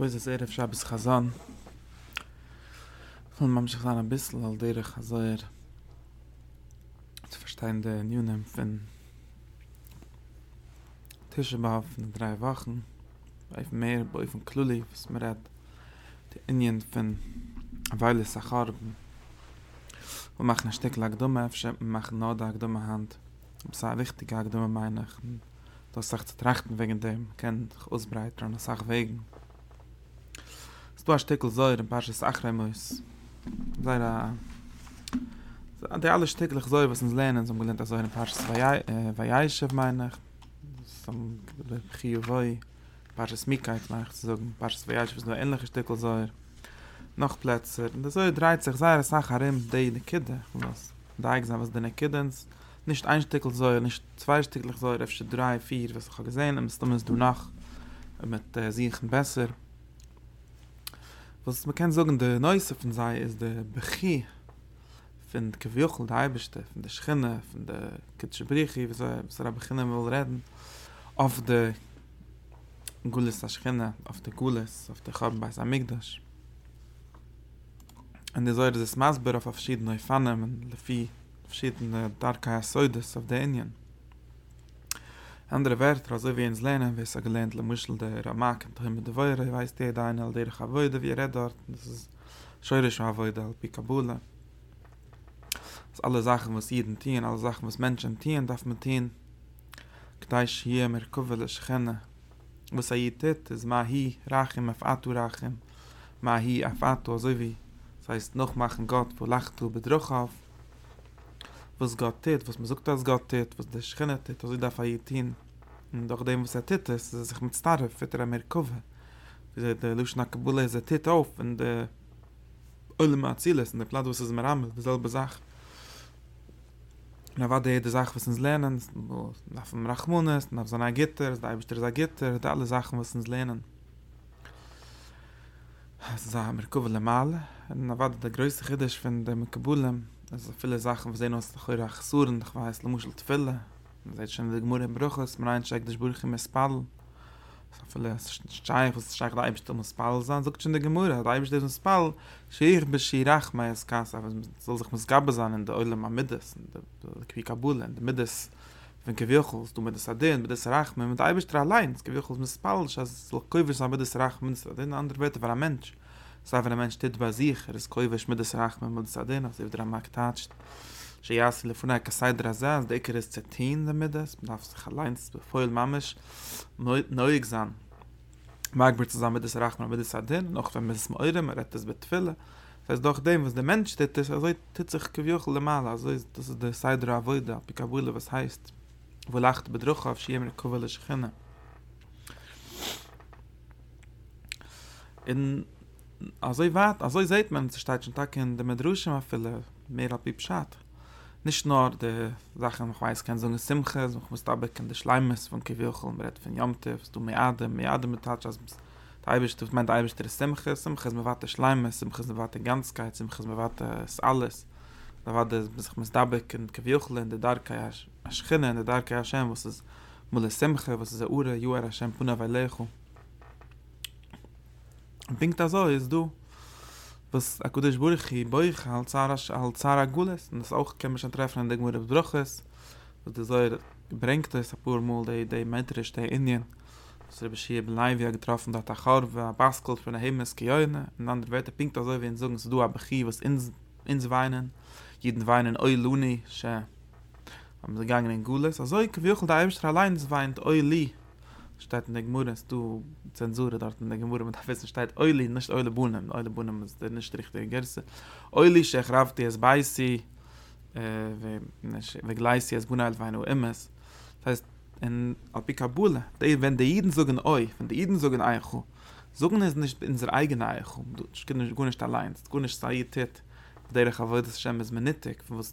Wo ist es Erev Shabbos Chazan? Und man muss sich ein bisschen all der Chazair zu verstehen, der Neunem von Tisha B'Av in 3 Wochen, bei mehr, bei von Kluli, was man hat, die Indien von Weile Sacharben. Wir machen ein Stück Lagdumme, wir machen noch die Lagdumme Hand. Das ist eine richtige Lagdumme, meine ich. Das ist auch zu trachten wegen dem, man kann sich ausbreiten und das auch wegen. Es war ein Stück Säure, ein paar Schuss Achremus. Die alle Stücklich Säure, was uns lernen, so gelernt, dass ein paar Schuss Vajaische, meine ich. So ein paar Schuss Mikait, meine ich zu sagen. Ein paar Schuss Vajaische, was nur ähnliche Stücklich Säure. Noch Plätze. Und das Säure dreht sich, sei es Acharim, die Kidde. Da ich sage, was die Kiddens. Nicht ein Stücklich Säure, nicht 2 Stücklich Säure, öfter 3, 4, was ich habe gesehen. Und das ist danach mit Siechen besser. Was man kann sagen, der Neuße von sei, ist der Bechi von der Kevjuchel, der Eibischte, von der Schinne, von der Kitschebrichi, was der Bechinne will reden, auf der Gules der Schinne, auf der Gules, auf der Chab bei Samigdash. Und die Säure des Masber auf verschiedene Pfannen und verschiedene Darkaya Säudes auf der Indien. Andere Wörter, also wie ins Lernen, wie es gelernt, der Muschel, der Ramak, der Himmel, der Wäure, weiss die, der eine, der ich erwähne, wie redet dort, das ist scheurisch, erwähne, alpi Kabula. Das alle Sachen, was jeden tun, alle Sachen, was Menschen tun, darf man tun. Gdeisch hier, merkowele, schchenne. Was jitit, ist mahi, rachim, afatu, rachim, mahi, afatu, also wie. Das heißt, noch machen Gott, wo lacht du, bedruch auf. Was Gott tät, was man sagt, dass Gott tät, was der Schöne tät, was ich darf ajitin. Und doch dem, was tät ist, dass ich mit Starf, wird Merkova. Wie der Lushna Kabula ist tät auf, und der Ulma Azilis, und der Platz, was ist mir am, dieselbe Sache. Und war die Sache, was uns lernen, auf dem Rachmunis, auf seiner Gitter, da habe ich dir Gitter, alle Sachen, was uns lernen. Das ist ein Merkova Lamal, und war der größte Chiddush von dem Kabula. Also viele Sachen, wir sehen uns doch eure Achsuren, ich weiß, man muss nicht füllen. Man sieht schon, die Gemüse im Bruch ist, man einsteigt das Buch im Espal. So viele Scheich, was Scheich da einsteigt im Espal sein, sagt schon die Gemüse, da einsteigt im Espal. Scheich beschirach, mei es kann sein, soll sich misgabe sein in der Eulam am Middes, in der Kwikabule, in der Middes, wenn Gewichels, du mit der Sadin, mit der Sarachme, mit der Eibeischter allein, das Gewichels mit Espal, das soll Käufisch sein mit der Sarachme, mit der Sadin, andere Werte war ein Mensch. Es war, wenn ein Mensch steht bei sich, es käufisch mit der Sarachme, mit der Sadin, also wie der Amak tatscht. Sie jassen, die Funak, es sei drazaz, der Eker ist zettin damit, es darf sich allein, es befeuil mamisch, neuig sein. Mag wir zusammen mit der Sarachme, mit der Sadin, noch wenn wir es mit eurem, er hat es betfüllen. Das heißt, doch dem, was der Mensch steht, ist, also tät sich gewjuchel einmal, also das ist der Seidra Avoida, Pikabule, was heißt, wo lacht bedruch auf, schiemer, kovele, schchine. In also ich warte, also ich seht man, es steht schon Tag in der Medrusche, man viele mehr ab Ipschat. Nicht nur die Sachen, ich weiß, kein so eine Simche, ich muss da becken, der Schleim ist von Kivichel, man redet von Jomtev, du mehr Ade mit Tatsch, also der Eibischte, ich meine, der Eibischte ist Simche, Simche ist mir warte Schleim ist, Simche ist mir warte Ganzkeit, Simche ist mir warte alles. Da war das, ich muss da becken, Kivichel in der Darkei Aschchine, in der Darkei Hashem, was ist Mule Simche, was ist der Ure, Juer Hashem, Puna Vailechu. Und pinkt also ist du, was akudisch burchi boich al zara gules, und das auch kann man schon treffen, wenn man bedroch ist, was die Säure bringt ist, ab urmul, die Metrisch, die Indien, was habe ich hier bei Leivia getroffen, da Tacharve, a Baskel von der Himmels Gejöne, und andere Werte pinkt also, wenn sagen, du abechi, was ins Weinen, jeden Weinen, oi Luni, schä, haben sie gegangen in Gules, also ich wirkel da Eibster allein, es weint, oi Li, steht in der Gemurre, du Zensure dort in der Gemurre, mit der Wissen steht Oili, nicht Oile-Bunem. Oile-Bunem ist der nicht richtige Gerse. Oili, Shechrafti, es Beisi, Wegleisi, es Bunalwein, o Immes. Das heißt, in Alpikabula, wenn die Jiden sagen Oi, wenn die Jiden sagen Eichu, sagen es nicht in unser eigener Eichu. Ich kann nicht allein, es kann nicht Saietit, der ich habe, das Shem ist Menitik, von was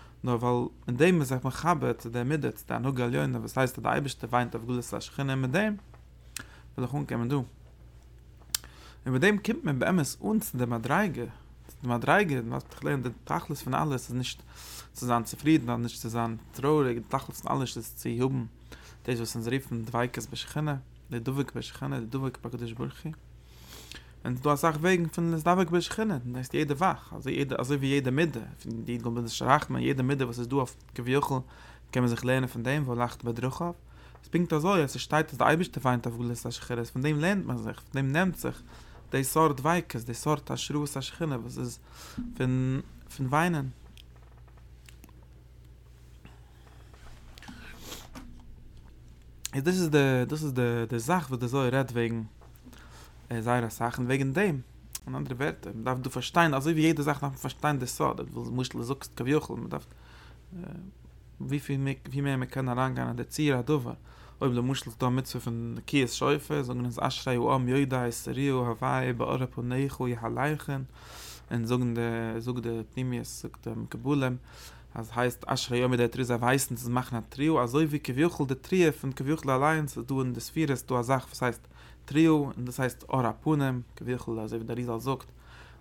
Nur weil in dem sagt man habet der mit der noch galion, was heißt der beste weint auf gutes das generell mit dem. Weil hon kann man do. Und mit dem kommt man bei MS uns der Madreige. Die Madreige, was gelernt der Tachlis von alles ist nicht zu sein zufrieden, dann nicht zu sein traurig, Tachlis von alles ist zu hüben. Das was uns riefen, Dweikes beschchene. Der Duvik praktisch burchi. Und du hast auch wegen von das Duvik beschchene. Das ist jede Wach, also wie jede Mitte. Die Gombin ist Schrachmann, jede Mitte, was du auf Gewirchel, kann man sich lernen von dem, wo lacht bei Druch auf. Es bringt das so, es ist Zeit, dass der Eibischte Feind auf Gules Aschchene ist. Von dem lernt man sich, von dem nimmt sich die Sorte Dweikes, die Sorte Aschruas Aschchene, was ist von Weinen. This is the Sach with the so red wegen seiner Sachen wegen dem und andere Werte darf du verstehen, also wie jede Sache nach verstehen das so das musst du so gewürcheln man darf wie mehr man kann ran gehen an der Zier dover ob du musst da mit von Kies Schäufe so ganz Aschrei und am Jeda ist Rio Hawaii bei Europa Necho ja Leichen und so der Primis dem Kabulem. Das heißt, Aschrei mit der Trisa weißen zu machen ein Trio, also wie Gewürchel der Trio von Gewürchel allein zu tun, das Vieres, du eine Sache, was heißt Trio, und das heißt Orapunem, Gewürchel, also wie der Riesel sagt,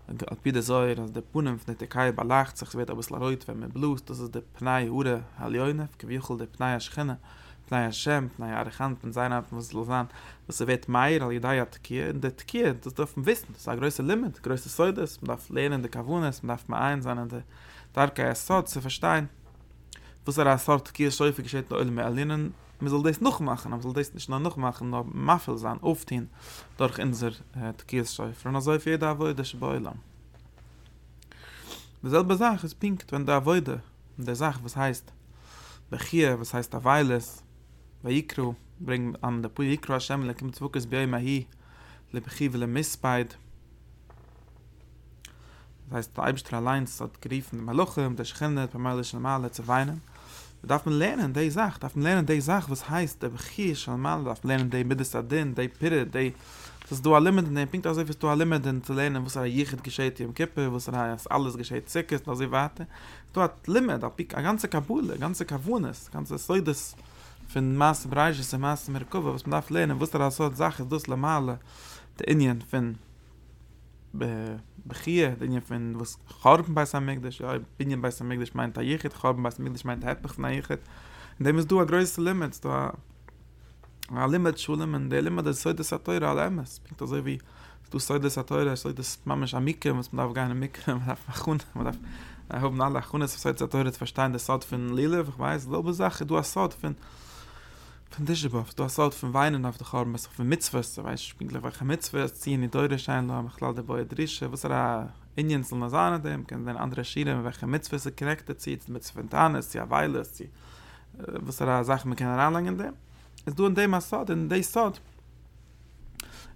Alpide Säure, also der Punem von der Tekei belacht sich, es wird ein bisschen reut, wenn man blues, das ist der Pnei Ure Halioine, Gewürchel der Pnei Aschchene, Pnei Hashem, Pnei Archant, Pnei Seiner, was soll sein, das wird Meier, Al-Jedaya Tekier, und der Tekier, das darf man wissen, das ist ein größer Limit, größer Säudes, man darf lernen, der Kavunes, man darf mal ein sein, der Darke Assort zu verstehen, was Assort Kirschäufe geschieht, nur mehr allein, man soll das noch machen, man soll das nicht nur noch machen, nur Maffel sein, oft hin, durch unser Kirschäufe. Und so viel da wurde, das ist bei Eulam. Dieselbe Sache ist pinkt, wenn da wurde, und der Sache, was heißt, Bechir, was heißt Aweiles, Vayikru, bringt an der Pui Yikru Hashem, lekim Zwukes bei Mahi, le Bechiv, le Mispeid. Das heißt, der Eibster allein hat geriefen, der Maluche, der Schchenne, der Malisch, der zu weinen. Da darf man lernen, die Sache, was heißt, der Bechir, der Maluche, darf man lernen, die Middestadin, die Pirre, die... Das ist Dual-Limit, in dem Punkt, also ist Dual-Limit, in zu lernen, was Jichid geschieht im Kippe, was alles geschieht, Zick ist, also warte. Du hast Limit, eine ganze Kabule, eine ganze Kavunis, eine ganze Säudes, für ein Maße Bereich ist, ein Maße Merkova, was man darf lernen, was so eine Sache ist, das Lamale, der Indien, von... Bechir, denn ich finde, was Chorben bei Samigdisch, ja, ich bin ja bei Samigdisch meint Ayichit, Chorben bei Samigdisch meint Heppich von Ayichit. Und dem ist du ein größeres Limit, du ein Limit-Schulem, und der Limit ist so, dass er teuer alle Emmes. Ich denke, so wie du so, dass er teuer ist, so, dass man mich amikre, man darf gar nicht amikre, man darf machen, man darf haben alle Achunis, so, dass er teuer ist, verstehen, das Sort von Lille, ich weiß, selbe Sache, du hast Sort von Dischebov, du hast halt von Weinen auf der Chorben, also von Mitzvahs, du weißt, ich bin gleich welche Mitzvahs, ziehen die Teure schein, du hast halt die Beuhe Drische, was Indien soll noch sein, du kannst den anderen schieren, welche Mitzvahs er korrekt zieht, mit Sventanes, ja Weiles, die, was Sachen, man kann heranlangen, dem. Es du in dem Assad, in dem Assad,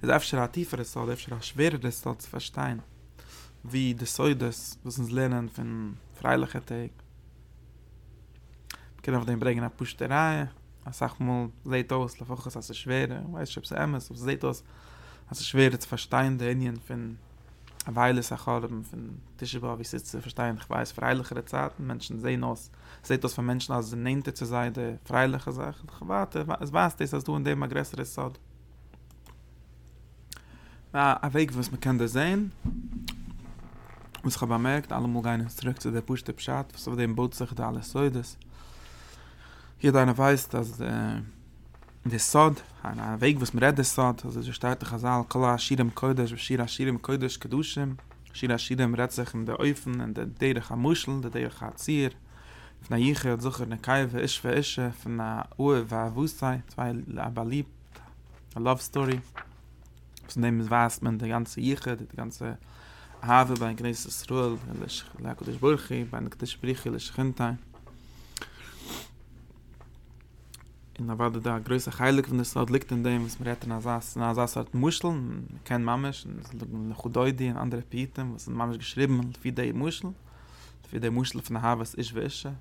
es öfter ein tieferes Assad, öfter ein schwereres Assad zu verstehen, wie das Säudes, was uns lernen von freilichen Tag. Wir können auf den bringen eine Pusterei, ich sage mal, seht aus, dass es schwer ist, weißt du, ob es Emmes, ob es seht aus, dass es schwer ist zu verstehen, die Indien von einer Weile ist, von Tischebau, wie sie zu verstehen, ich weiß, freilichere Zeiten, Menschen sehen aus, seht aus von Menschen, als sie nehnte zu sein, die freiliche Sachen, ich warte, es weiß das, dass du in dem Aggressor ist, so. Ja, ein Weg, was man kann sehen, was ich habe bemerkt, alle mal gehen zurück zu der Pushtab-Schat, was auf dem Boot sich da alles so ist. Jeder einer weiß, dass der Sod, ein Weg, was man redet, der Sod, also der starke Chazal, Kala Ashirem Kodesh, Bashir Ashirem Kodesh Kedushim, Ashir Ashirem redet sich in der Eufen, in der Derech HaMuschel, der Derech HaZir, von der Jiche, der Zucher, der Kaiwe, Ischwe, Ische, von der Uwe, der Wusai, zwei Abalib, a Love Story, von dem weiß man, die ganze Jiche, die ganze Havel, bei Gneis Yisroel, der Kodesh Burchi, bei Kodesh Brichi, der Schintai, in der Wadda der größte Heilig von der Stadt liegt in dem, was man redet in Asas hat Muscheln, kein Mamesh, in Chudoidi, in andere Pieten, was in Mamesh geschrieben hat, wie die Muschel von der Haves ist wie Ische.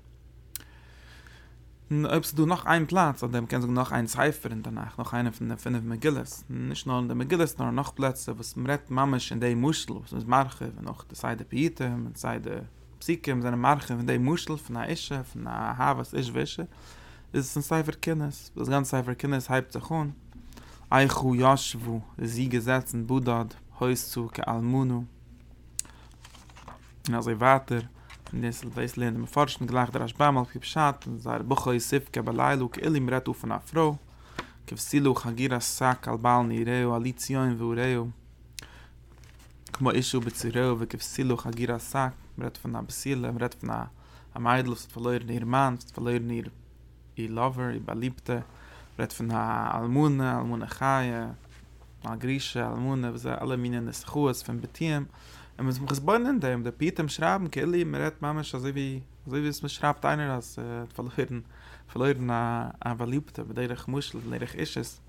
ob du noch einen Platz, und dann kannst du noch einen Zeifer danach, noch einen von den Megillas. Nicht nur in den Megillas, sondern noch Plätze, was man redet, Mamesh in der Muschel, was man marche, wenn auch das sei der Piete, das sei der Psyche, seine Marche, von der Muschel, von der Ische, von der Havas, Ischwische, ist ein Zeifer Kindes. Das ganze Zeifer Kindes halbt sich an. Eichu Yashvu, sie gesetzt in Budad, Heuszug, Almunu. Und also weiter. In diesem Fall lernen wir forschen, gleich der Aschbam al-Kibschat, und seine Buche Yisif, Kabalaylu, Kilim Retu von Afro, Kivsilu, Chagiras Sak, Albal Nireu, Alizioin, Vureu, Kmo Ishu, Bezireu, Kivsilu, Chagiras Sak, Retu von Absile, Retu von Amaidlus, das verloren ihr Mann, das verloren ihr Lover, ihr Beliebte, Retu von Almune, Almune Chaya, Algrische, Almune, was alle Minen des Chuas von Betiem. Und man muss bonnen dem, der Pietem schrauben, Kelly, man redet manchmal, so wie es man schraubt einer, als verloren an Verliebte, bei der ich Muschel, bei der ich Isches.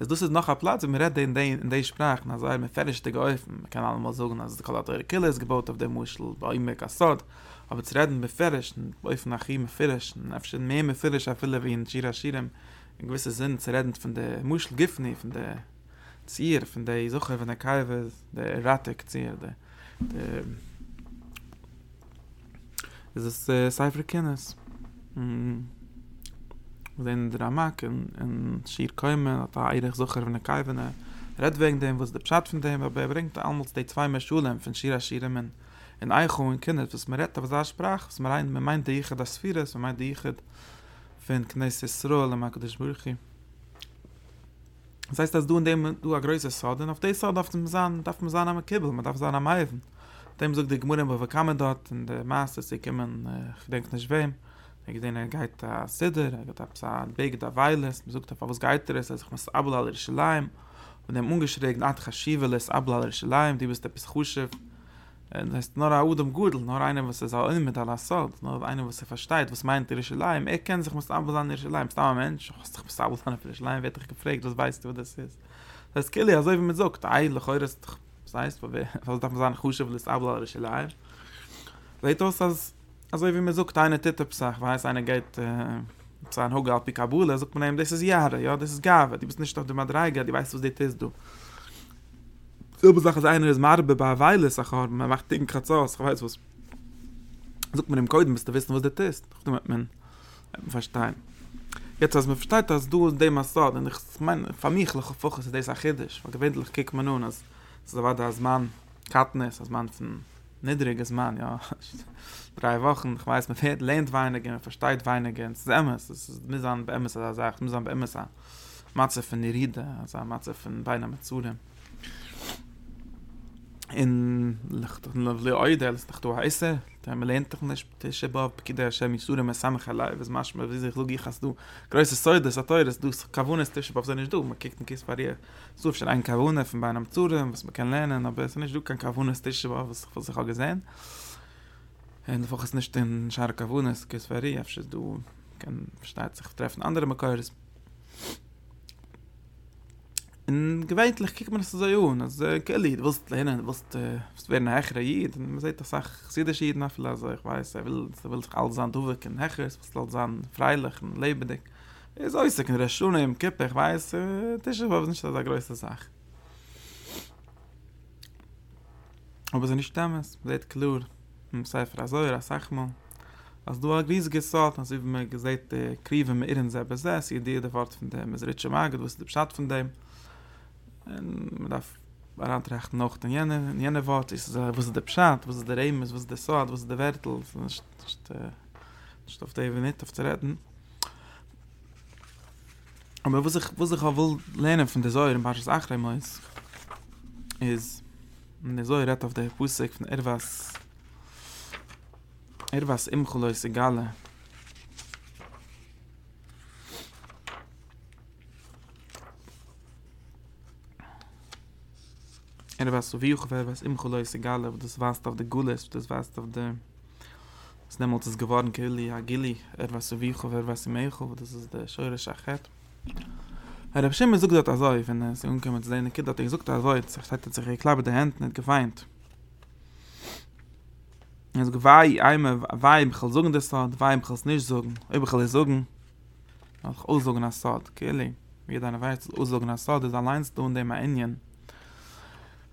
Das ist noch ein Platz, und man redet in der Sprache, also man fertigt die Geäufen, man kann allemal sagen, also die Kalateure Kille ist gebaut auf der Muschel, bei ihm Kassad, aber zu reden, man fertigt, und bei ihm nach ihm fertigt, und öfter mehr man fertigt, auch viele wie in Shira Shirem, in gewissem Sinn, zu reden von der Muschel Gifni, von der Zier, von der Suche, von der Kaiwe, der Ratek-Zier, das ist Cypher-Kinnis. Wir sehen den Ramak in Schirr-Käume, hat er eigentlich Suche von der Kaiwe, er redet wegen dem, was der Pschat von dem, aber er bringt allmals die zwei mehr Schulen von Schirr-Schirr-Schirr in Eichung und Kinnis, was man redet, was er sprach, was man meint, die ich das Vieres, man meint, die ich von Knesset-Sroh, der Makadisch-Burchi. Das heißt, dass du in dem du a größer Sod, und auf der Sod darf man sein am Kibbel, man darf sein am Eifen. Dem sagt die Gemüren, wo wir kamen dort, und der Master, sie kommen, ich denke nicht wem, ich denke, er geht a Sidder, er geht a Bege, da Weiles, man sagt, auf was Geiter ist, also ich muss Abel al Rishalayim, und dem ungeschrägt, Ad Chashiveles, Abel al Rishalayim, die bist der Pischushev, das heißt, nur a Udom Gudel, nur einer, was ist auch in mit al Sod, nur einer, was er versteht, was meint Rishalayim, er kennt sich, muss Abel an Rishalayim, ist ein Mensch, muss Abel an Rishalayim, wird dich gefragt, was weißt du, was das ist. Das heißt, Kili, also wie man sagt, eigentlich, heute ist doch, was heißt, was darf man sagen, Chushev, ist Abel an Rishalayim. Das heißt, also wie man sagt, eine Tittepsach, weiß, einer geht, ein Hoge Alpi Kabula, sagt man ihm, das ist Jahre, ja, das ist Gava, die bist nicht auf der Madreiga, die weißt, was das ist, du. Selbe Sache ist einer, das Marbe bei Weiles, man macht Ding gerade so, ich weiß was. Sucht man im Koiden, bis du wissen, was das ist. Ich dachte, man versteht. Jetzt, als man versteht, dass du und dem hast so, denn ich meine, für mich, ich hoffe, dass das auch ist. Weil gewöhnlich kriegt man nun, als war das Mann Katniss, als Mann von niedriges Mann, ja. 3 Wochen, ich weiß, man lehnt weinig, man versteht weinig, es ist Emmes, es ist Misan bei Emmes, als er sagt, Misan bei Emmes, Matze von Niride, also Matze von Beina Metzulem. In lovely oidel stakhtu haise tamelent technisch shabab kida shami sura masamkh alay was mach mal wie sich logi hasdu große soide satoires du kavunes tisch auf seine du man kriegt ein kis varier so schon ein kavune von beim zude was man kann lernen aber es nicht du kann kavunes tisch auf was ich gesehen und einfach ist nicht ein scharf kavunes kis varier du kann versteht sich treffen andere man kann in gewöhnlich kriegt man das so jung, also Kelly, du willst lernen, du willst, es werden Hecher Jid, man sagt, das auch Siedisch Jid, also ich weiß, er will sich alles an Duwecken, Hecher, es will alles an Freilich und Lebendig. So ist es, in der Schule, im Kippe, ich weiß, das ist aber nicht so eine große Sache. Aber es ist nicht damals, man sagt klar, man sagt, als du ein riesiges Salt, als wenn man gesagt, Kriven mit ihren selber saß, die Idee der Wort von dem, es ritsche Magen, du bist der Bescheid von dem, und man darf beantrechten noch in jener Wort, was ist der Pschat, was ist der Remes, was ist der Soad, was ist der Wertel, das ist auf der Ebene nicht auf zu reden. Aber was ich auch will lernen von der Säure, ein paar Schuss Achreim ist, der Säure hat auf der Pusik von Erwas Imchulois Egale. Was so wie ungefähr was im Geleise egal, ob das warst auf der Gules, das warst auf der was damals ist geworden Kelly Agili, was so wie ungefähr was im Ego, das ist der schöne Schachet. Aber ich habe gesagt, dass er wenn es unkommt seine Kinder, dass er gesagt hat, er hat sich klar mit der Hand nicht geweint. Es gwei einmal weim gelzogen das hat, weim gels nicht zogen. Übergel zogen. Nach auszogen das hat, kelle. Wie dann weiß auszogen das hat, das allein tun dem Indien.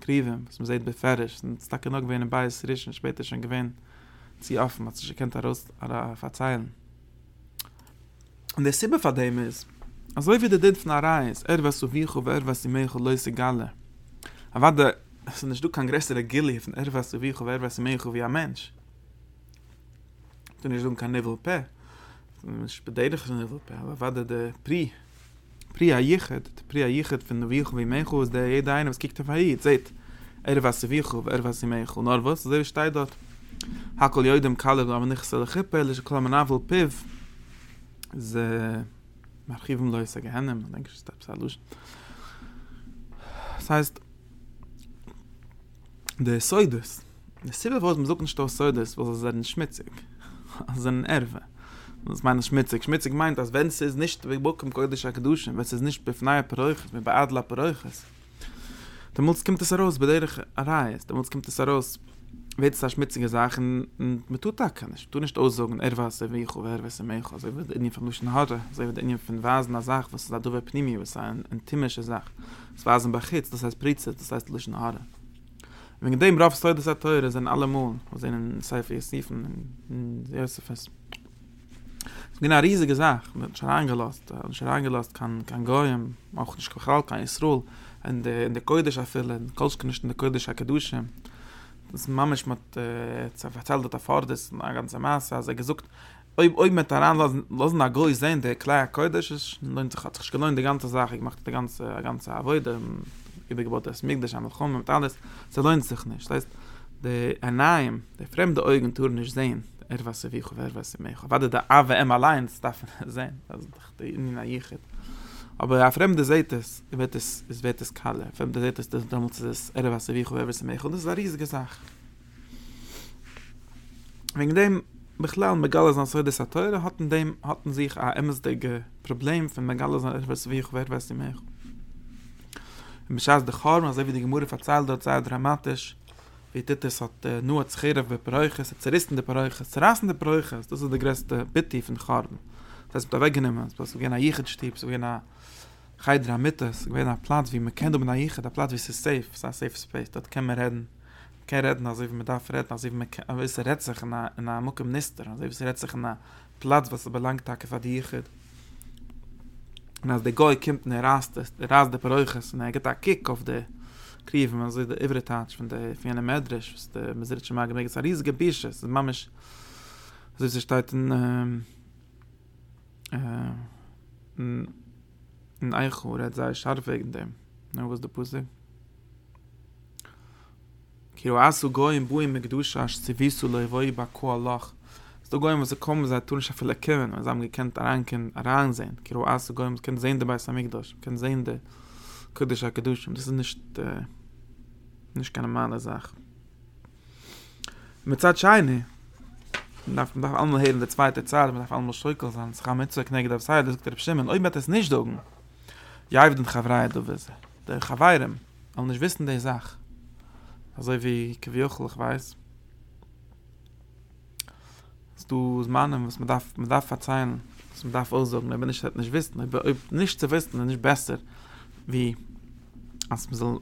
Kriven, was man sieht befährisch, und es ist genug wie eine Beis, Rischen, später schon gewähnt, zieh offen, also sie kennt daraus, aber verzeihen. Und der Sibbe von dem ist, also wie der Dint von Arais, was so wie ich, was ich mich, leuse Galle. Aber der, es ist nicht du kein größere Gili, von was so wie ich, was ich mich, wie ein Mensch. Toen is doen kan nevel pe. Is bededigen van nevel pe. We hadden de pri ayichet. De pri ayichet van de wiegel wie meegel is de edeine was kijkt ervan hier. Zet, was de wiegel, was die meegel. Nou wat, zo is tijd dat. Hakkel joidem kalib, dat we niet zullen gippen. Dus ik laat me navel piv. Ze, maar geef hem lois tegen hem. Dan denk ik, dat is absoluut. Dat heißt, de soidus. De sibbe was me zoeken stof soidus, was er een schmitzig. Also ein Erwe. Das meine ich schmitzig. Schmitzig meint, als wenn es ist nicht wie Bock im Kodesh HaKadosh, wenn es ist nicht bei Fnei Peruches, bei Adla Peruches, dann muss kommt es heraus, bei der Arais, dann muss kommt es heraus, wird es da schmitzige Sachen, und man tut das nicht. Man tut nicht aussagen, was er will, wer was er will. Also ich würde in ihm von Luschen Haare, also ich würde in ihm von Vasen eine Sache, was da du Pnimi, was eine intimische Sache. Das Vasen Bachitz, das heißt Pritze, das heißt Luschen Haare. Wegen dem Rauf soll das teure sein, alle Mol, wo sie in Seife Jesifen, in Josefes. Es ging eine riesige Sache, mit Scherangelost kann Goyim, auch nicht Kochal, kann Yisroel, in der Kodesh Afille, in Kolschkenisch, in der Kodesh HaKadoshim. Das Mammisch mit, verzeilt hat Fordes, in der ganzen Masse, also gesagt, ob mit daran lassen, ein Goy sehen, der kleine Kodesh ist, hat sich gelohnt, die ganze Sache, ich mache die ganze Avoide, übergebot das Migdash, am Elchom, mit alles, es lohnt sich nicht. Das heißt, die Anaim, die fremde Augen tun nicht sehen, was er will, was er will. Warte, der AWM allein darf nicht sehen, also die Nina Yichit. Aber der Fremde seht es, es wird es kalle. Fremde seht es, da muss es was er will, was er will. Und das ist eine riesige Sache. Wegen dem, Bechlal, Megalas und Soedes Ateure hatten sich ein ämstige Problem von Megalas und was er will, was er will. Im Schaß der Chorm, also wie die Gemüse verzeilt dort, sehr dramatisch, wie Titus hat nur zerrissen die Peräuches, zerrassende Peräuches, das ist der größte Bitte von Chorm. Das heißt, man wegnehmen, so wie ein Jichid-Stieb, so wie ein Chaydramittes, so wie ein Platz, wie man kennt um ein Jichid, ein Platz, wie es ist safe, es ist ein safe space, dort kann man reden, also wie man darf reden, also wie man redet sich in einer Mucke-Minister, also wie es redet sich in einem Platz, was er belangt hat, für die Jichid. Und als der Goy kommt und rast der Peräuches und geht ein Kick auf die Kriven, also der Ivritatsch von jener Medrisch, was der Mesirische Magen, es ist ein riesiger Bisch, es ist mamisch, also es steht in Eichu, oder es sei scharf wegen dem. Na, wo ist der Pusse? Kiroasu Goy im Bui im Megdusha, Zivisu Leivoi Baku Allah. So goyim, was kommen, sie tun nicht auf viele Kiven, weil sie haben gekannt, heransehen. Kiro Asse goyim, sie können sehen, dabei ist Amigdosh, sie können sehen, der Kodesh HaKadosh. Das ist nicht keine normale Sache. Mit Zeit scheine, man darf einmal hören, der zweite Zeit, man darf einmal schrückeln sein, es kann mit so knägen auf Seite, das ist der Bestimmen, und ich möchte es nicht sagen. Ja, ich bin Chavrei, du wirst. Der Chavrei, aber nicht wissen, die Sache. Also wie Kiviochel, ich weiß, du das Mann, was man darf verzeihen, was man darf aussagen, aber ich hätte nicht wissen, aber nicht zu wissen, nicht besser, wie, als man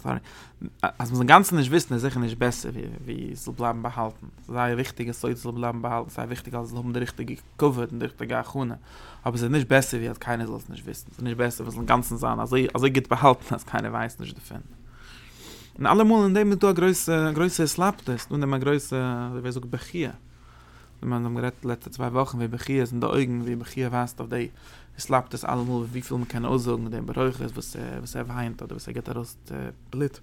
den Ganzen nicht wissen, ist sicher nicht besser, wie es soll bleiben behalten. Es sei wichtig, es soll bleiben behalten, es sei wichtig, als es um die richtige Covid und die richtige Achune, aber es ist nicht besser, wie keiner soll es nicht wissen, es ist nicht besser, was den Ganzen sagen, also ich geht behalten, als keiner weiß, nicht finden. Und allemal, indem du eine größere Slapptest, und eine größere, wie wir sagen, Bechia. Wenn man am Gerät letzte 2 Wochen, wie Bechia ist in den Augen, wie Bechia weißt, auf die Slapptest allemal, wie viel man kann aussagen, in dem Bereich ist, was weint, oder was geht daraus blit.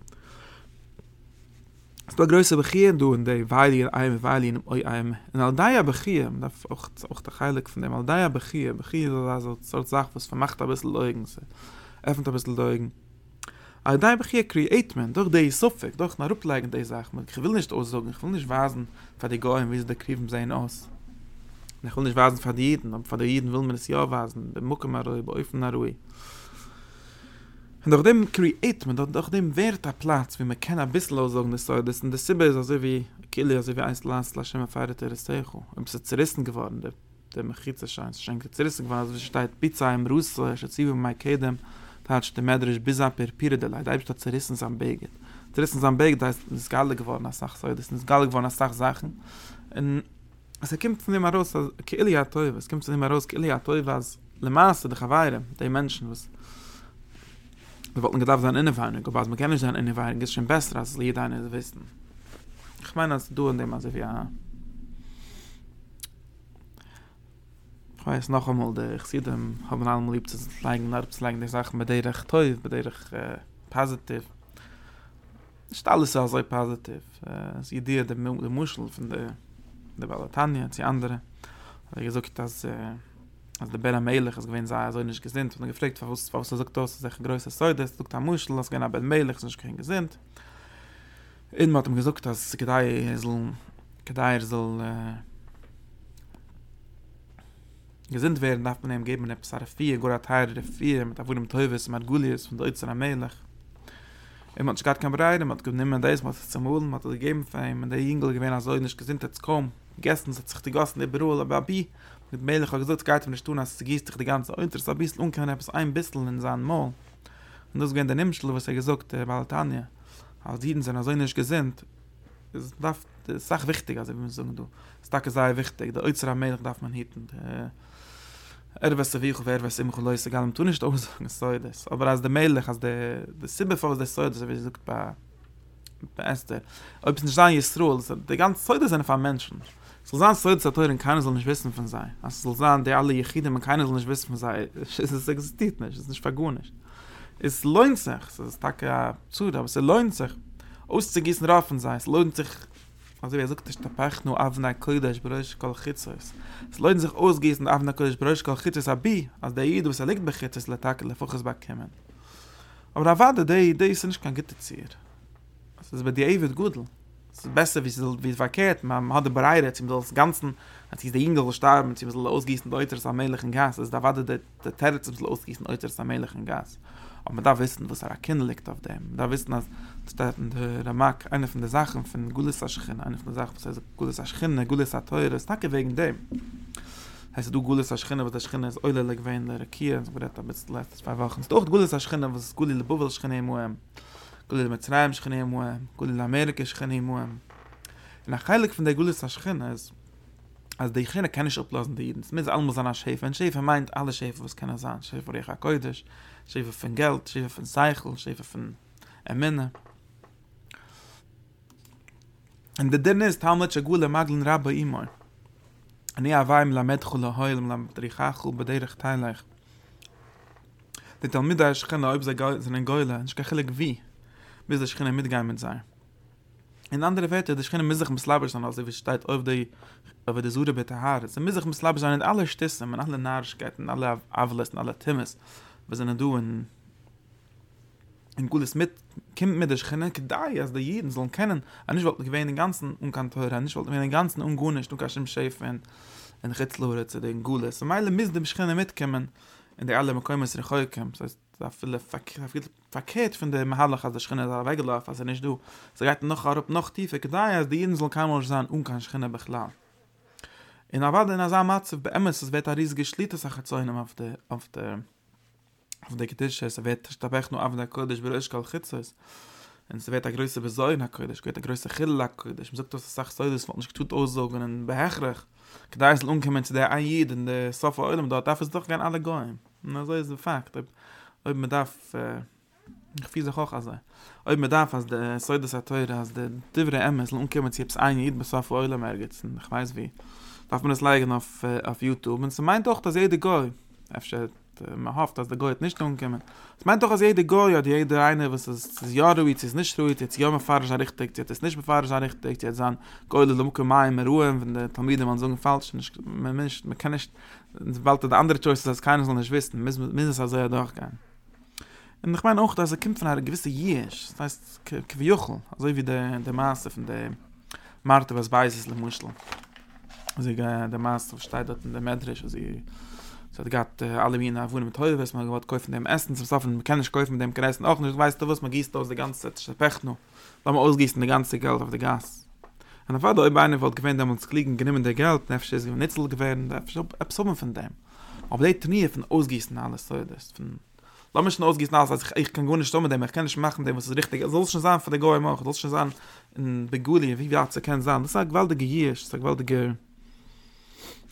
ist der größte Bechir, du, in der Weiligen, Eim, Weiligen, Oi, Eim. In Aldaya Bechir, man darf auch der Heilig von dem Aldaya Bechir, Bechir ist so eine Sorte Sache, was vermacht ein bisschen Leugen, öffnet ein bisschen Leugen. Aldaya Bechir kreiert man, durch die Sofik, durch eine Rüppleigen, die sagt man, ich will nicht aussagen, ich will nicht wasen, für die Gäume, wie sie da kriegen sein aus. Ich will nicht wasen für die Jeden, aber für die Jeden will man es ja wasen, bei Muckemarui, bei Öfenarui. Und auch dem kreiert man, auch dem wert der Platz, wie man kann ein bisschen aussagen, das ist in der Sibbe, ist also wie Kili, also wie ein Land, das Hashem erfahrt der Restecho. Und es ist zerrissen geworden, der Mechitzerschein, es ist schon zerrissen geworden, es steht Pizza im Russel, es ist wie bei Kedem, da hat es der Medrisch bis ab per Piredelei, da ist es zerrissen am Beget. Zerrissen am Beget, da ist es Galle geworden, das ist Galle geworden, das ist Sachen. Und es kommt von dem heraus, Kili hat Teufel, es kommt von dem heraus, Kili hat Teufel, als Le Masse, der Chawaire, die Menschen, was wir wollten gedacht sein Innenweinig, aber als wir kennen sein Innenweinig, ist schon besser, als jeder eine wissen. Ich meine, als du in dem, also wie ja. Ich weiß noch einmal, ich sehe dem, haben wir alle lieb zu zeigen, die Sachen, bei der ich toll, bei der ich positiv. Ist alles auch so positiv. Das Idee der Muschel von der Balatania, die andere. Aber ich gesagt, dass also der Bera Melech, als gewinnt sei, so nicht gesinnt. Und er gefragt, was er sagt, dass er ein größer Säude ist, sagt er Muschel, als gewinnt er Melech, so nicht kein gesinnt. Eben hat ihm gesagt, dass Kedai soll gesinnt werden, darf man ihm geben, eine Psarafie, Gorathayr, Refir, mit Avurim Teuvis, Margulius, von der Oizera Melech. Eben hat sich gar kein Bereit, er hat genommen das, was er zum Holen, hat er gegeben für ihn, und der Jüngel gewinnt er so nicht gesinnt, hat es kaum. Gestern hat sich die Gassen überall, aber Abi, mit Melech hat gesagt, geht, wenn ich tun, als sie gießt dich die ganze Ointers, ein bisschen unkein, ein bisschen in seinem Maul. Und das gewinnt der Nimmschel, was er gesagt, der Balatania. Als jeden sind so nicht gesinnt, das ist auch wichtig, also wie man sagen, du. Das ist auch wichtig, der Oizera Melech darf man hitten. Weiß wie ich, weiß immer, Leute, egal, man tun nicht auch sagen, es soll das. Aber als der Melech, als der Sibbefall, das soll das, wie gesagt, bei Esther. Ob es nicht sein Yisroel, die ganze Zeit sind von Menschen. Solzahn soll es teuren, keiner soll nicht wissen von sei. Also Solzahn, der alle Jechidem, und keiner soll nicht wissen von sei. Es existiert nicht, es ist nicht vergunisch. Es lohnt sich, es ist taka zu, aber es lohnt sich, auszugießen rauf von sei. Es lohnt sich, also wie er sagt, ist der Pech nur Avnei Kodesh, Berosh Kol Chitzos. Es lohnt sich ausgießen, Avnei Kodesh, Berosh Kol Chitzos, Abi, als der Jid, was liegt bei Chitzos, le Taka, le Fuches Bakkemen. Aber da warte, der Idee ist nicht kein Gittezier. Es ist bei dir Eivet Gudel. Es ist besser, wie es verkehrt. Man hat die Bereide, sie müssen das Ganze, als sie die Engel gestorben, sie müssen ausgießen, Deuters am Mellichen Gas. Also da war der Territz, sie müssen ausgießen, Deuters am Mellichen Gas. Aber man darf wissen, was Kind liegt auf dem. Man darf wissen, dass der Ramak, eine von den Sachen von Gules Aschchen, eine von den Sachen, was heißt Gules Aschchen, Gules Ateure, ist nicht wegen dem. Das heißt, du Gules Aschchen, aber der Aschchen ist Eulele gewesen, der Rekier, so wird das ein bisschen letzte 2 Wochen. Es ist auch Gules Aschchen, was ist Gulele Bubel Schchen, Gulil Mitzrayim Shchinei Moem, Gulil Amerika Shchinei Moem. Und der Heilig von der Gulis Aschchen ist, also die Aschchen kann ich ablassen, die Jeden. Es muss alles an der Schäfer. Ein Schäfer meint alle Schäfer, was kann er sein. Schäfer Recha Kodesh, Schäfer von Geld, Schäfer von Seichel, Schäfer von Emine. Und der Dinn ist, Talmudische Gule Maglin Rabba Imoi. Und ich habe ihm Lamedchul Ahoylem, Lamedrichachul, Bederich Teilech. Die Talmide Aschchen, ob sie seinen Geule, ich kann chillig wie. Bis der Schchine mitgehen mit sein. In anderen Werte, der Schchine muss sich mislabisch sein, also wie steht auf der Sura bei der Haare. Sie muss sich mislabisch sein in alle Stissen, in alle Nahrigkeiten, in alle Avelis, in alle Timmes. Wir sind du in Gules mit, kommt mit der Schchine, gedei, als die Jeden sollen kennen. Und ich wollte gewähnen den ganzen Unkantor, und ich wollte gewähnen den ganzen Ungunisch, du kannst im Schäfer, in Ritzluritz, in Gules. Und meine müssen dem Schchine mitkommen, in der alle Mekäumes rechäuken. Das heißt, da viele Verkehrt von der Mahalach, als der Schchine da weggelaufen, als nicht du. Sie geht noch tiefer, gedei, als die Insel kann man sein, und kann Schchine bechlau. In Avada, in Azamatzev, bei Emes, es wird ein riesiges Schlittersache zu einem auf der Getische, es wird Stabech nur auf der Kodesh, bei Röschkal Chitzes. Und es wird eine größere Besäuung, es wird eine größere Chilla, ich sage, dass es sagt, es wird nicht gut aussagen, und behechrig. Gedei, es umkommen zu der Ayid, in der Sofa Eulam, dort darf es doch gerne alle gehen. Und so ist der Fakt. Ob man darf, ich fiel sich auch also, ob man darf, als der Soides hat teuer, als der Divre Emes, und kommen sie, ob es ein Jid, bis auf Eulam ergibt, und ich weiß wie, darf man das liken auf YouTube, und sie meint auch, dass jeder Goy, man hofft, dass der Goyet nicht umkommen. Es meint doch, als jeder Goyet, jeder eine, was es ist ja ruhig, es ist nicht ruhig, jetzt ja befahren ist richtig, jetzt ist nicht befahren ist richtig, jetzt sind Goyet, die mucke mal in Ruhe, wenn der Talmide man so falsch, man kann nicht, sobald der andere Choice ist, als keiner soll nicht wissen, mindestens also ja durchgehen. Und ich meine auch, dass kommt von einer gewissen Jiesch, das heißt, Kvijuchel, also wie der Maße von der Marte, was weiß ist, der Muschel. Also der Maße versteht dort in der Medrisch, also es hat gerade alle Wiener wohnen mit Heuwe, es man gewollt kaufen dem Essen, zum Stoffen, man kann nicht kaufen mit dem Kreisen auch nicht, weißt du was, man gießt aus der ganze Zeit, Pech nur, weil man ausgießt das ganze Geld auf den Gas. Und dann war da immer einer, der gewinnt, damals kriegen, genommen der Geld, nefst es Nitzel gewinnt, nefst es absummen von dem. Aber die Turnier von ausgießen alles, so das, von lass mich schon ausgießen alles, also ich kann gar nicht so mit dem, ich kann nicht machen dem, was ist richtig, soll es schon sein für den Goy machen, soll es schon sein in Beguli, wie wir es können sein, das ist eine gewaltige Jiesch, das ist eine gewaltige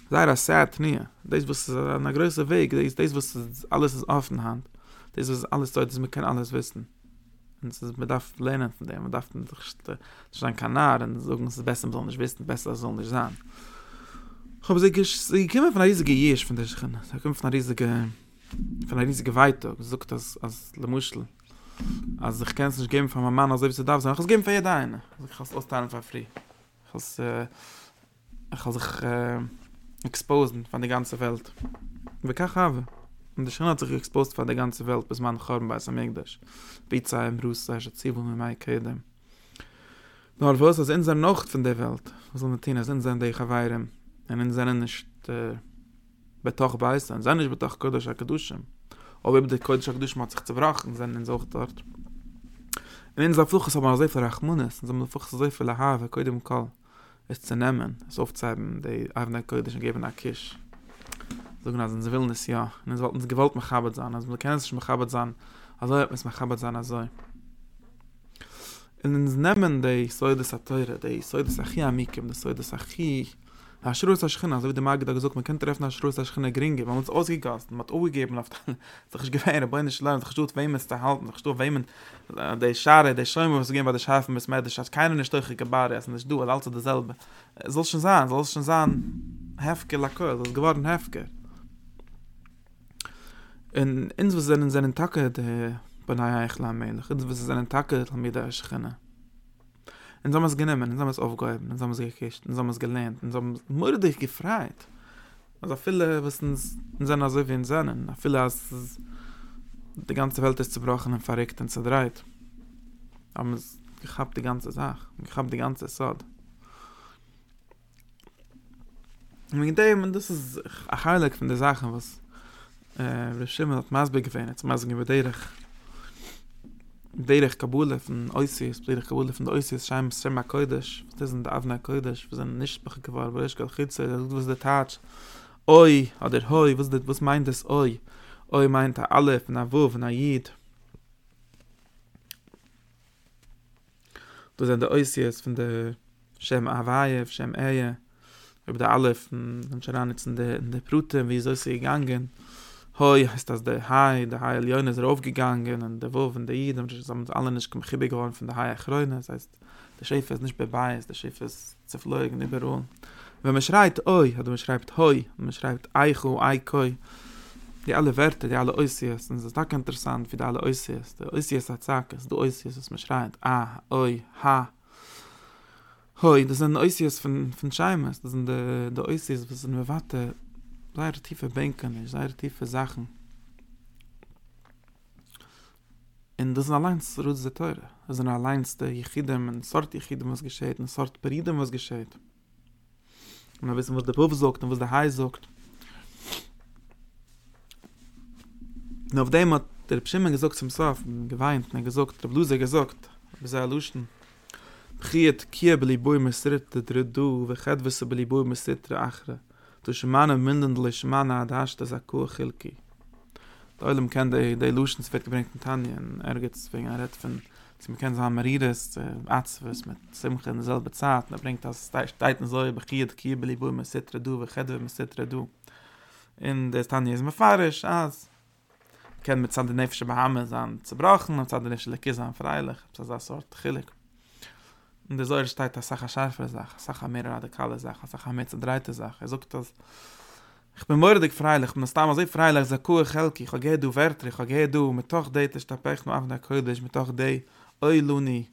Zaira sad nie. Das was na große Weg, das was alles ist offen hand. Das was alles dort, das man kann alles wissen. Und es ist, man darf lernen von dem, man darf durch ein Kanal und so ist besser soll nicht wissen, besser soll nicht sein. Ich habe sie kommen von einer riesigen Jesch von der Schrein. Da kommt von einer riesigen Weite, gesagt das als Le Muschel. Also ich kann es nicht geben von meinem Mann, also wie sie darf sein. Ich kann es geben für jeder einen. Also ich kann es austeilen für free. Ich kann sich exposen von der ganzen Welt. Wir kann haben. Und der Schrein hat sich exposed von der ganzen Welt, bis man Chorben bei Samigdash. Pizza im Russ, das ist ein Zivul mit Mai Kedem. Nur was ist in seiner Nacht von der Welt? Was soll man tun? Es ist in seiner Dechaweirem. Und in seiner nicht Betach beißen. Es ist nicht Betach Kodesh HaKadoshim. Aber über die Kodesh HaKadoshim hat sich zerbrachen. Es sind in so dort. Und in seiner Fluch ist aber sehr viel Rachmunis. In seiner Fluch ist sehr viel Ahave, Kedem Kal. Es zu nehmen, es aufzuheben, die Avnei-Kodesh geben an Kisch. So genau, sie wollen es ja. Und sie wollten es gewollt Mechabat sein, also man kann es nicht Mechabat sein, also hat man es Mechabat sein, also. Und sie nehmen die Soides a-Teure, die Soides a-Chi-Amikim, die Soides a-Chi, a-Shruas a-Shchina, also wie der Magda gesagt, man kann treffen a-Shruas a-Shchina geringe, weil man es ausgegast, man hat aufgegeben, sich ist gewähre, bei nicht lernen, sich tut, wem es zu halten, sich tut, wem die Schare, die Schäume, was gehen bei den Schafen, bis mehr, das hat keiner nicht durch Gebare, es ist nicht du, also dasselbe. Es soll schon sein, Hefke, Lakur, das ist geworden Hefke. Und insbesondere in seinen Tacken, der Benaya Eichlam-Melech, insbesondere in seinen Tacken, der Talmide Aschchene. Und so haben wir es genommen, und so haben wir es aufgehoben, und so haben wir es gekischt, und so haben wir es gelernt, und so haben wir es mördig gefreit. Also viele wissen es, in seiner so wie in seinen, viele als die ganze Welt ist zerbrochen und verrückt und zerdreht. Aber ich habe die ganze Sache, ich habe die ganze Sache. Und mit dem, das ist ein Heilig von der Sache, was Rav Shimon hat Masbe gewähnt, zum Beispiel über Derech Kabule von Oisius, Derech Kabule von Oisius, Shem HaKodesh, das sind die Avnei HaKodesh, wir sind nicht geworden, weil ich gar nicht, was ist der Tatsch? Oi, oder Hoi, was meint das Oi? Oi meint der Aleph, na Wuv, na Yid. Das sind die Oisius von der Shem Avaye, Shem Eye, über der Aleph, und Scheranitz in der Brute, wie ist Oisius gegangen? Hoi heißt das der Hai Elyon ist raufgegangen und der Wolf und der Jid haben alle nicht gechibig geworden von der Hai Achroine, das heißt, der Schäfer ist nicht beweist, der Schäfer ist zerflogen überall. Wenn man schreit Oi, oder man schreibt Hoi, und man schreibt Eichu, Eikoi, die alle Werte, die alle Oisies, und es ist auch interessant, wie die alle Oisies, der Oisies hat Zakes, der Oisies, was man schreit, Ah, Oi, Ha, Hoi, das sind Oisies von Scheimes, das sind die Oisies, was sind wir Watte, sehr tiefe Bänken, sehr tiefe Sachen. Und das sind allein das Rutsch der Teure. Das sind allein die Yechidem, eine Sorte Yechidem, was geschieht, eine Sorte Peridem, was geschieht. Und wir wissen, was der Puff sagt und was der Hai sagt. Und auf dem hat der Pschimmer gesagt zum Sof, geweint, und gesagt, der Bluse gesagt, bis er luschen. Pchiet, kie beliboi mesritte, dredu, vechedwisse beliboi mesritte achre. Du schmane mindendle schmane das das Kurchilki. Da allem kann der Illusions wird gebracht in Tanien, ergets wegen red von zum kennen Hamerides, Atzwes mit Simchen selber zart, da bringt das Zeiten soll begiert Kibeli bu mit Setradu und Khadwe mit Setradu. In der Tanien mafarisch as kann mit Sand nefsche Bahamas an zerbrochen und Sand nefsche Kisan freilich, das eine Sort Khilik. Und der soll steht das Sache scharfe Sache, Sache mehr radikale Sache, Sache mehr zerdreite Sache. Er sagt, dass Ich bin mordig freilich, und das Thema sei freilich, sei kuh, chelki, ich gehe du Wärter, ich gehe du, mit doch dei, das tapech nur auf der Ködisch, mit doch dei, oi Luni.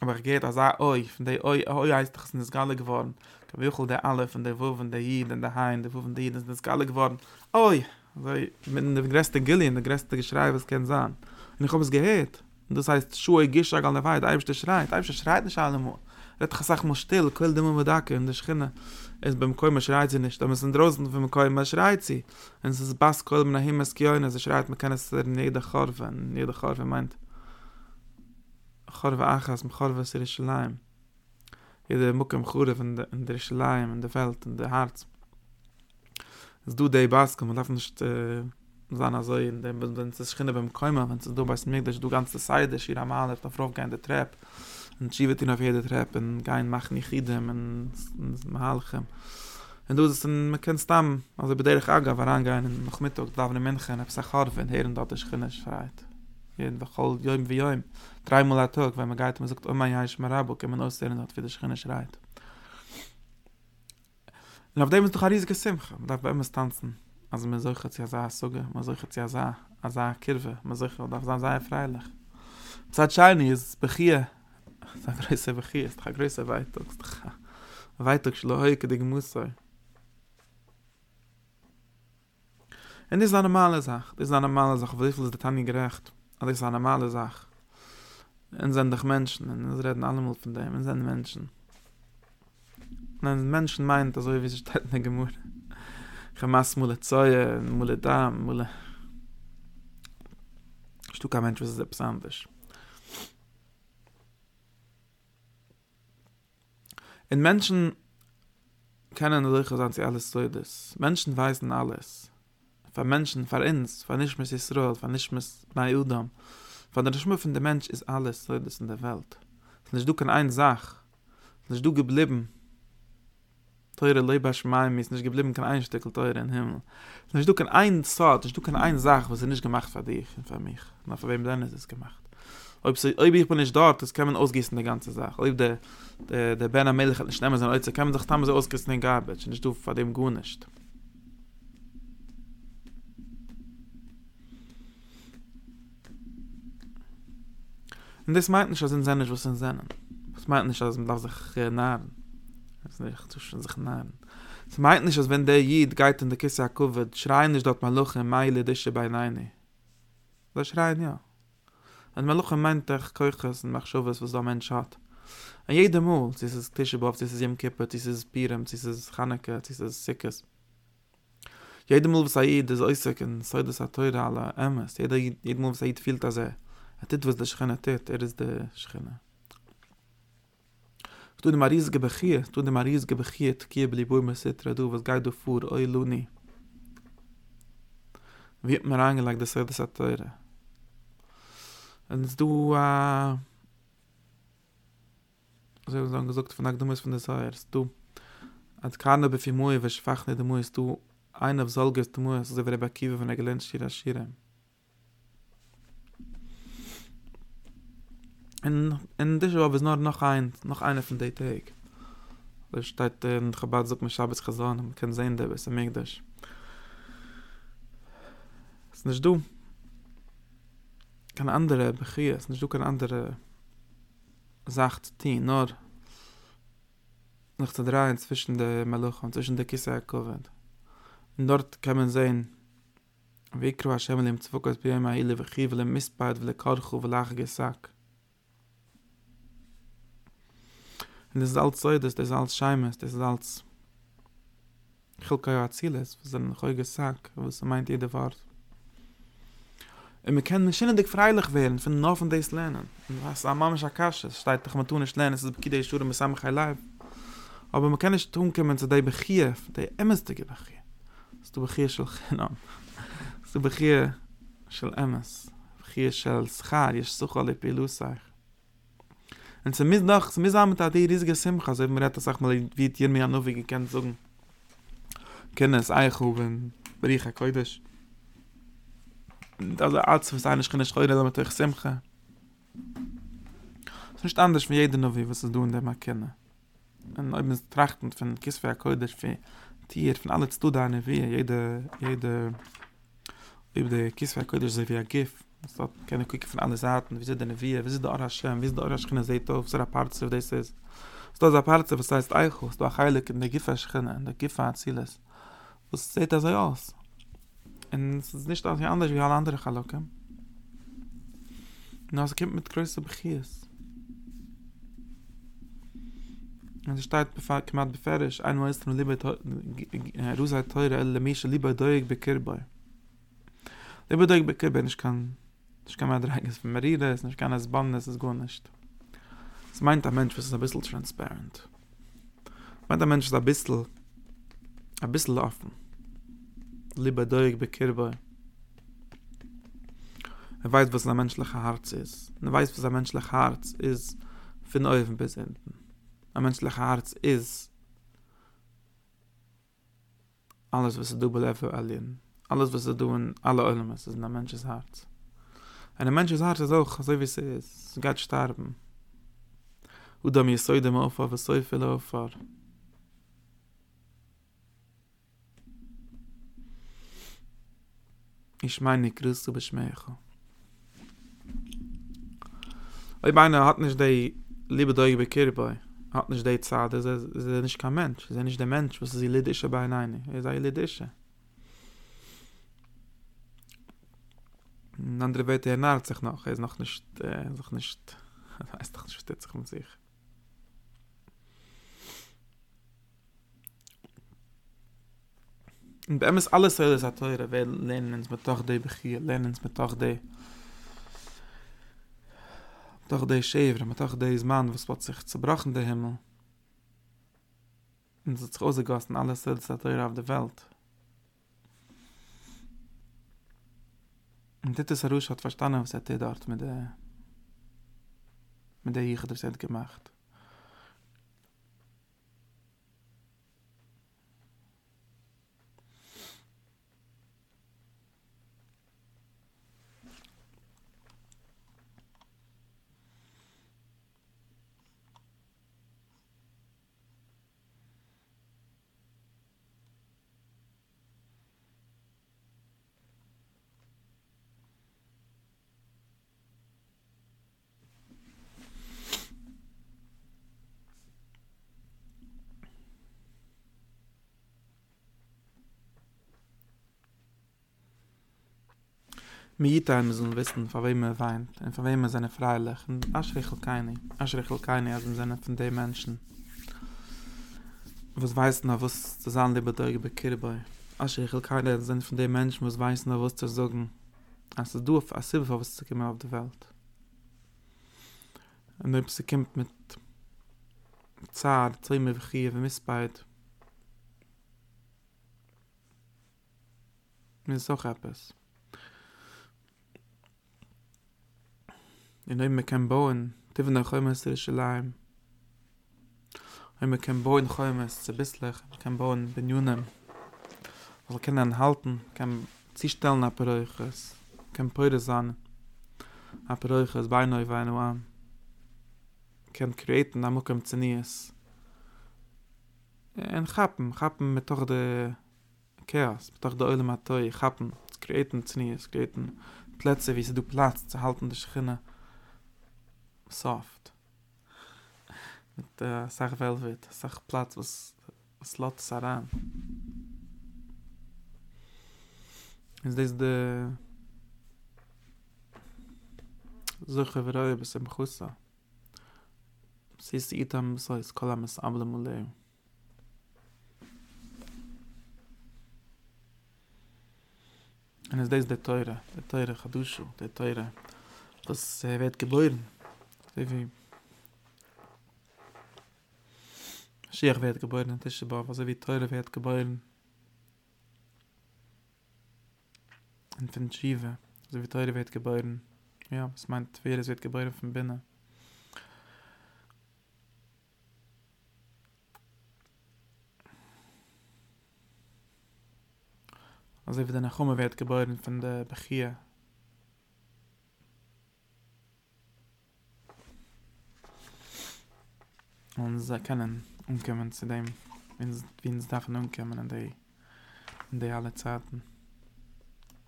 Aber ich gehe das auch oi, von dei oi heißt, das sind das Galle geworden. Ich wichel der alle, von der Wuff und der Jid und der Hein, der Wuff und der Jid, das sind das Galle geworden. Oi, mit der größten Gilli, in der größten Geschrei, was kann sein. Und ich habe es gehört. Und das heißt, Schuhe, Gishag, an der Weide, der Eibste schreit nicht allemal. Red gesagt muss still, quäl dem mit Dacke und der Schinne. Es beim Koimer schreit sie nicht, aber es sind draußen vom Koimer schreit sie. Und es ist Bass, quäl mir nach Himmels Kioin, also schreit, man kann es in jeder Chorwe. Und jeder Chorwe meint, Chorwe Achas, mit Chorwe ist Jerusalem. Jeder Mucke im Chure in der Jerusalem, in der Welt, in der Herz. Es du dei Bass, man darf nicht sein so, wenn es Schinne beim Koimer, wenn es du weißt mir, dass du ganze Seide, Schiramale, auf der Frofgeinde Treppe. Und sie wird ihn auf jeder Treppe und kein macht nicht jedem und Mahalchem. Und du sagst, man kann es dann, also bei der ich auch vorangehen und nach Mittag darf man Menschen und sich harfen, Herren, dort ist keine Schreit. Jeden Tag, Joim wie Joim. 3 Mal am Tag, wenn man geht und sagt, oh mein, ja, ich bin Rabbo, kann man aussehen, dort wieder keine Schreit. Und auf dem ist doch eine riesige Simche, man darf bei ihm tanzen. Also man sollte es ja sagen, man sollte es ja sagen, man sollte es ja sagen, man sollte es ja freilich. Das ist Bechir. Das ist ein größer Bechir, das ist ein größer Weitag. Das ist ein Weitag, das ist ein Weitag, das ist ein Weitag. Und das ist eine normale Sache. Das ist eine normale Sache, weil ich will das nicht gerecht. Das ist eine normale Sache. Und sind doch Menschen, und wir reden alle mal von dem, und sind Menschen. Und Menschen meint, also wie sich das nicht gemacht. Ich habe Masse, Mule Zeue, Mule Dam, Mule... Ich tue kein Mensch, was ist etwas anderes. Und Menschen kennen solche Sachen, sie alles so ist. Menschen weisen alles. Von Menschen, von uns, von nicht mit Israel, von nicht mit Judam. Von der schmüffende Mensch ist alles so in der Welt. Es ist nicht eine Sache. Es ist nicht geblieben. Teure Leiber Schmeim ist nicht geblieben, kein ein Stück Teure im Himmel. Es ist nicht eine Sache, es ist nicht eine Sache, was nicht gemacht für dich und für mich. Na, für wem dann ist es gemacht? Ob ich bin nicht dort, das kann man ausgießen, die ganze Sache. Ob der Ben Amelich hat nicht nehmen sein, ob kann man sich damals ausgießen in Garbage. Und ich tue von dem gut nicht. Und das meint nicht, dass in Sinn ist, was in Sinn ist. Das meint nicht, dass man darf sich nahren. Das meint nicht, sich nahren. Das meint nicht, dass wenn der Jid geht in der Kisse Akuvit, schreien nicht dort Maluche, Meile, Dische, Beineine. Das schreien, ja. Und Maluche meint, ich koiches und mach Schuves, was der Mensch hat. Und jeder Mal, sie ist Tischebov, sie ist Yom Kippur, sie ist Pirem, sie ist Chaneke, sie ist Sikkes. Jeder Mal, was Aid ist Oisek und Soides hat Teure alle Emmes. Jeder Mal, was Aid fehlt, dass tut, was der Schchene tut, ist der Schchene. Ich tue dem Aris Gebechir, Tkie bliebui mesitra, du, was geht du vor, oi Luni. Wie hat mir angelegt, dass Soides hat Teure. Und du, so haben sie dann gesagt, von du musst von der Seier, du, als keiner bei viel Mühe, wenn ich fach nicht, du musst, du, einer auf Solges, du musst, so wie Rebbe Akiva von der Gelände, Schirr. Und das ist nur noch einer von den Tag. Da steht in der Chabad, sagt mir Schabes Chazon, man kann sehen, der ist ein Migdash. Das ist nicht du. Kein anderer Bechir, es ist nicht so kein anderer Sache zu tun, nur noch zu drehen zwischen der Maluch und zwischen der Kisse Akuvit. Und dort kann man sehen, wie Kru Hashem im Zvukas bei ihm Aile Bechir, weil Mispeit, weil Karchu, weil Gesak. Und das ist alles Zeudes, das ist alles Scheimes, das ist alles Chilkayo Aziles, was ein Chilkayo Gesak, was meint jeder Wort. Und wir können nicht freilich werden, von den Offen des Lernen. Das ist ein Mammisch Akash, es steht, dass man tun nicht lernen, es ist bei der Schule, mit seinem Chai-Leib. Aber man kann nicht tun, wenn sie die Bechir, die ämstige Bechir. Das ist die Bechir von Chinam. Das ist die Bechir von Emes. Bechir von Schar, die Suche alle Pilusach. Und sie müssen doch, sie müssen mit der riesigen Simcha, so wie man das sagt, wie die Jirmia Novi gekannt sagen. Können es Eichhuben, Berich HaKoidesh. Also als was eine schöne Schreide mit euch Simcha. Es ist nicht anders wie jeder Novi, was du in der Markenne. Und eben trachtend von Kiswe HaKodesh, wie Tier von alles zu da eine wie jede über der Kiswa Kodesh sei wie gif das hat keine Kicke von alle Seiten wie sind eine wie sind der Arasham wie sind der Arashkina seit auf seiner Parts of this is das da Parts was heißt Eichos da heilig in der Gifashkina in der Gifaziles was sieht das aus und es ist nicht anders wie alle andere Halokem und das kommt mit größer Bechies und es steht gemacht beferisch einmal ist nur lieber Rusa teure alle Mische lieber Deug bekirbei lieber Deug bekirbei ich kann mir drehen es von Merida ich kann es bannen es ist gar nicht es meint der Mensch ist ein bisschen transparent meint der Mensch ist ein bisschen offen lieber Deug bekirbei weiß was ein menschlicher Herz ist weiß was ein menschlicher Herz ist für den Eufen bis hinten ein menschliches Herz ist alles, was du belebst, allein. Alles, was du in alle Ölmen ist ein menschliches Herz. Ein menschliches Herz ist auch, so wie es ist. Es geht sterben. Und da mir so dem Opfer, was so viele Opfer. Ich meine, Christus beschmeichel. Ich meine, hat nicht die Liebe Deuge bekehrt bei. Hat nicht die Zeit, das ist nicht kein Mensch. Das ist nicht der Mensch, was ist die Lidische bei einem. Er ist eine Lidische. Ein anderer Werte ernährt sich noch. Er ist noch nicht... Er weiß doch nicht, versteht sich um sich. Und bei ihm ist alles so, das hat teure. Wir lernen uns mit doch die Begier, lernen uns mit doch die... doch der Schäfer, mit doch der Mann, was wird sich zerbrochen, der Himmel. Und es hat sich ausgegossen, alles ist teuer auf der Welt. Und Titus Harusch hat verstanden, was hat er dort mit der Jichadrissent gemacht. Mieter müssen wissen, von wem weint und von wem seine freilich. Und Aschrichel keine, also im Sinne von den Menschen. Was weiß noch, was zu sagen, lieber Deuge Bekirbei. Aschrichel keine, also im Sinne von den Menschen, was weiß noch, was zu sagen. Also du, als Silber, was zu kommen auf der Welt. Und wenn sie kommt mit Zar, Zimmer, Verkehr, Missbeid. Mir ist auch etwas. Und wir können bauen, die wir noch immer sind, allein. Und wir können bauen, noch immer ist ein bisschen, wir können bauen, bei Jungen. Wir können halten, wir können zustellen, aber euch ist. Wir können Pöre sein, aber euch ist bei neu, bei neu. Wir können kreieren, aber wir können zu nie ist. Und Chappen mit doch der Chaos, mit doch der Öle Matoi, Chappen, kreieren zu nie ist, kreieren Plätze, wie sie du Platz zu halten, die Schinne. Soft. Mit Sach Velvet, Sach Platz, was lässt es heran. Und das ist der Suche für euch bis im Chusa. Sie ist die Itam, so ist Kolamis Ablemuleum. Und das ist der Teure Chadushu, der Teure, was wird geboren. Wie Schiech wird geboren in Tischebov, also wie Teure wird geboren in Fenschive, also wie Teure wird geboren, ja, es meint, wie es wird geboren von Binnen. Also wie der Nachome wird geboren von der Bechia. Und sie können umkommen zu dem więc dawno nie mamy na tej alece.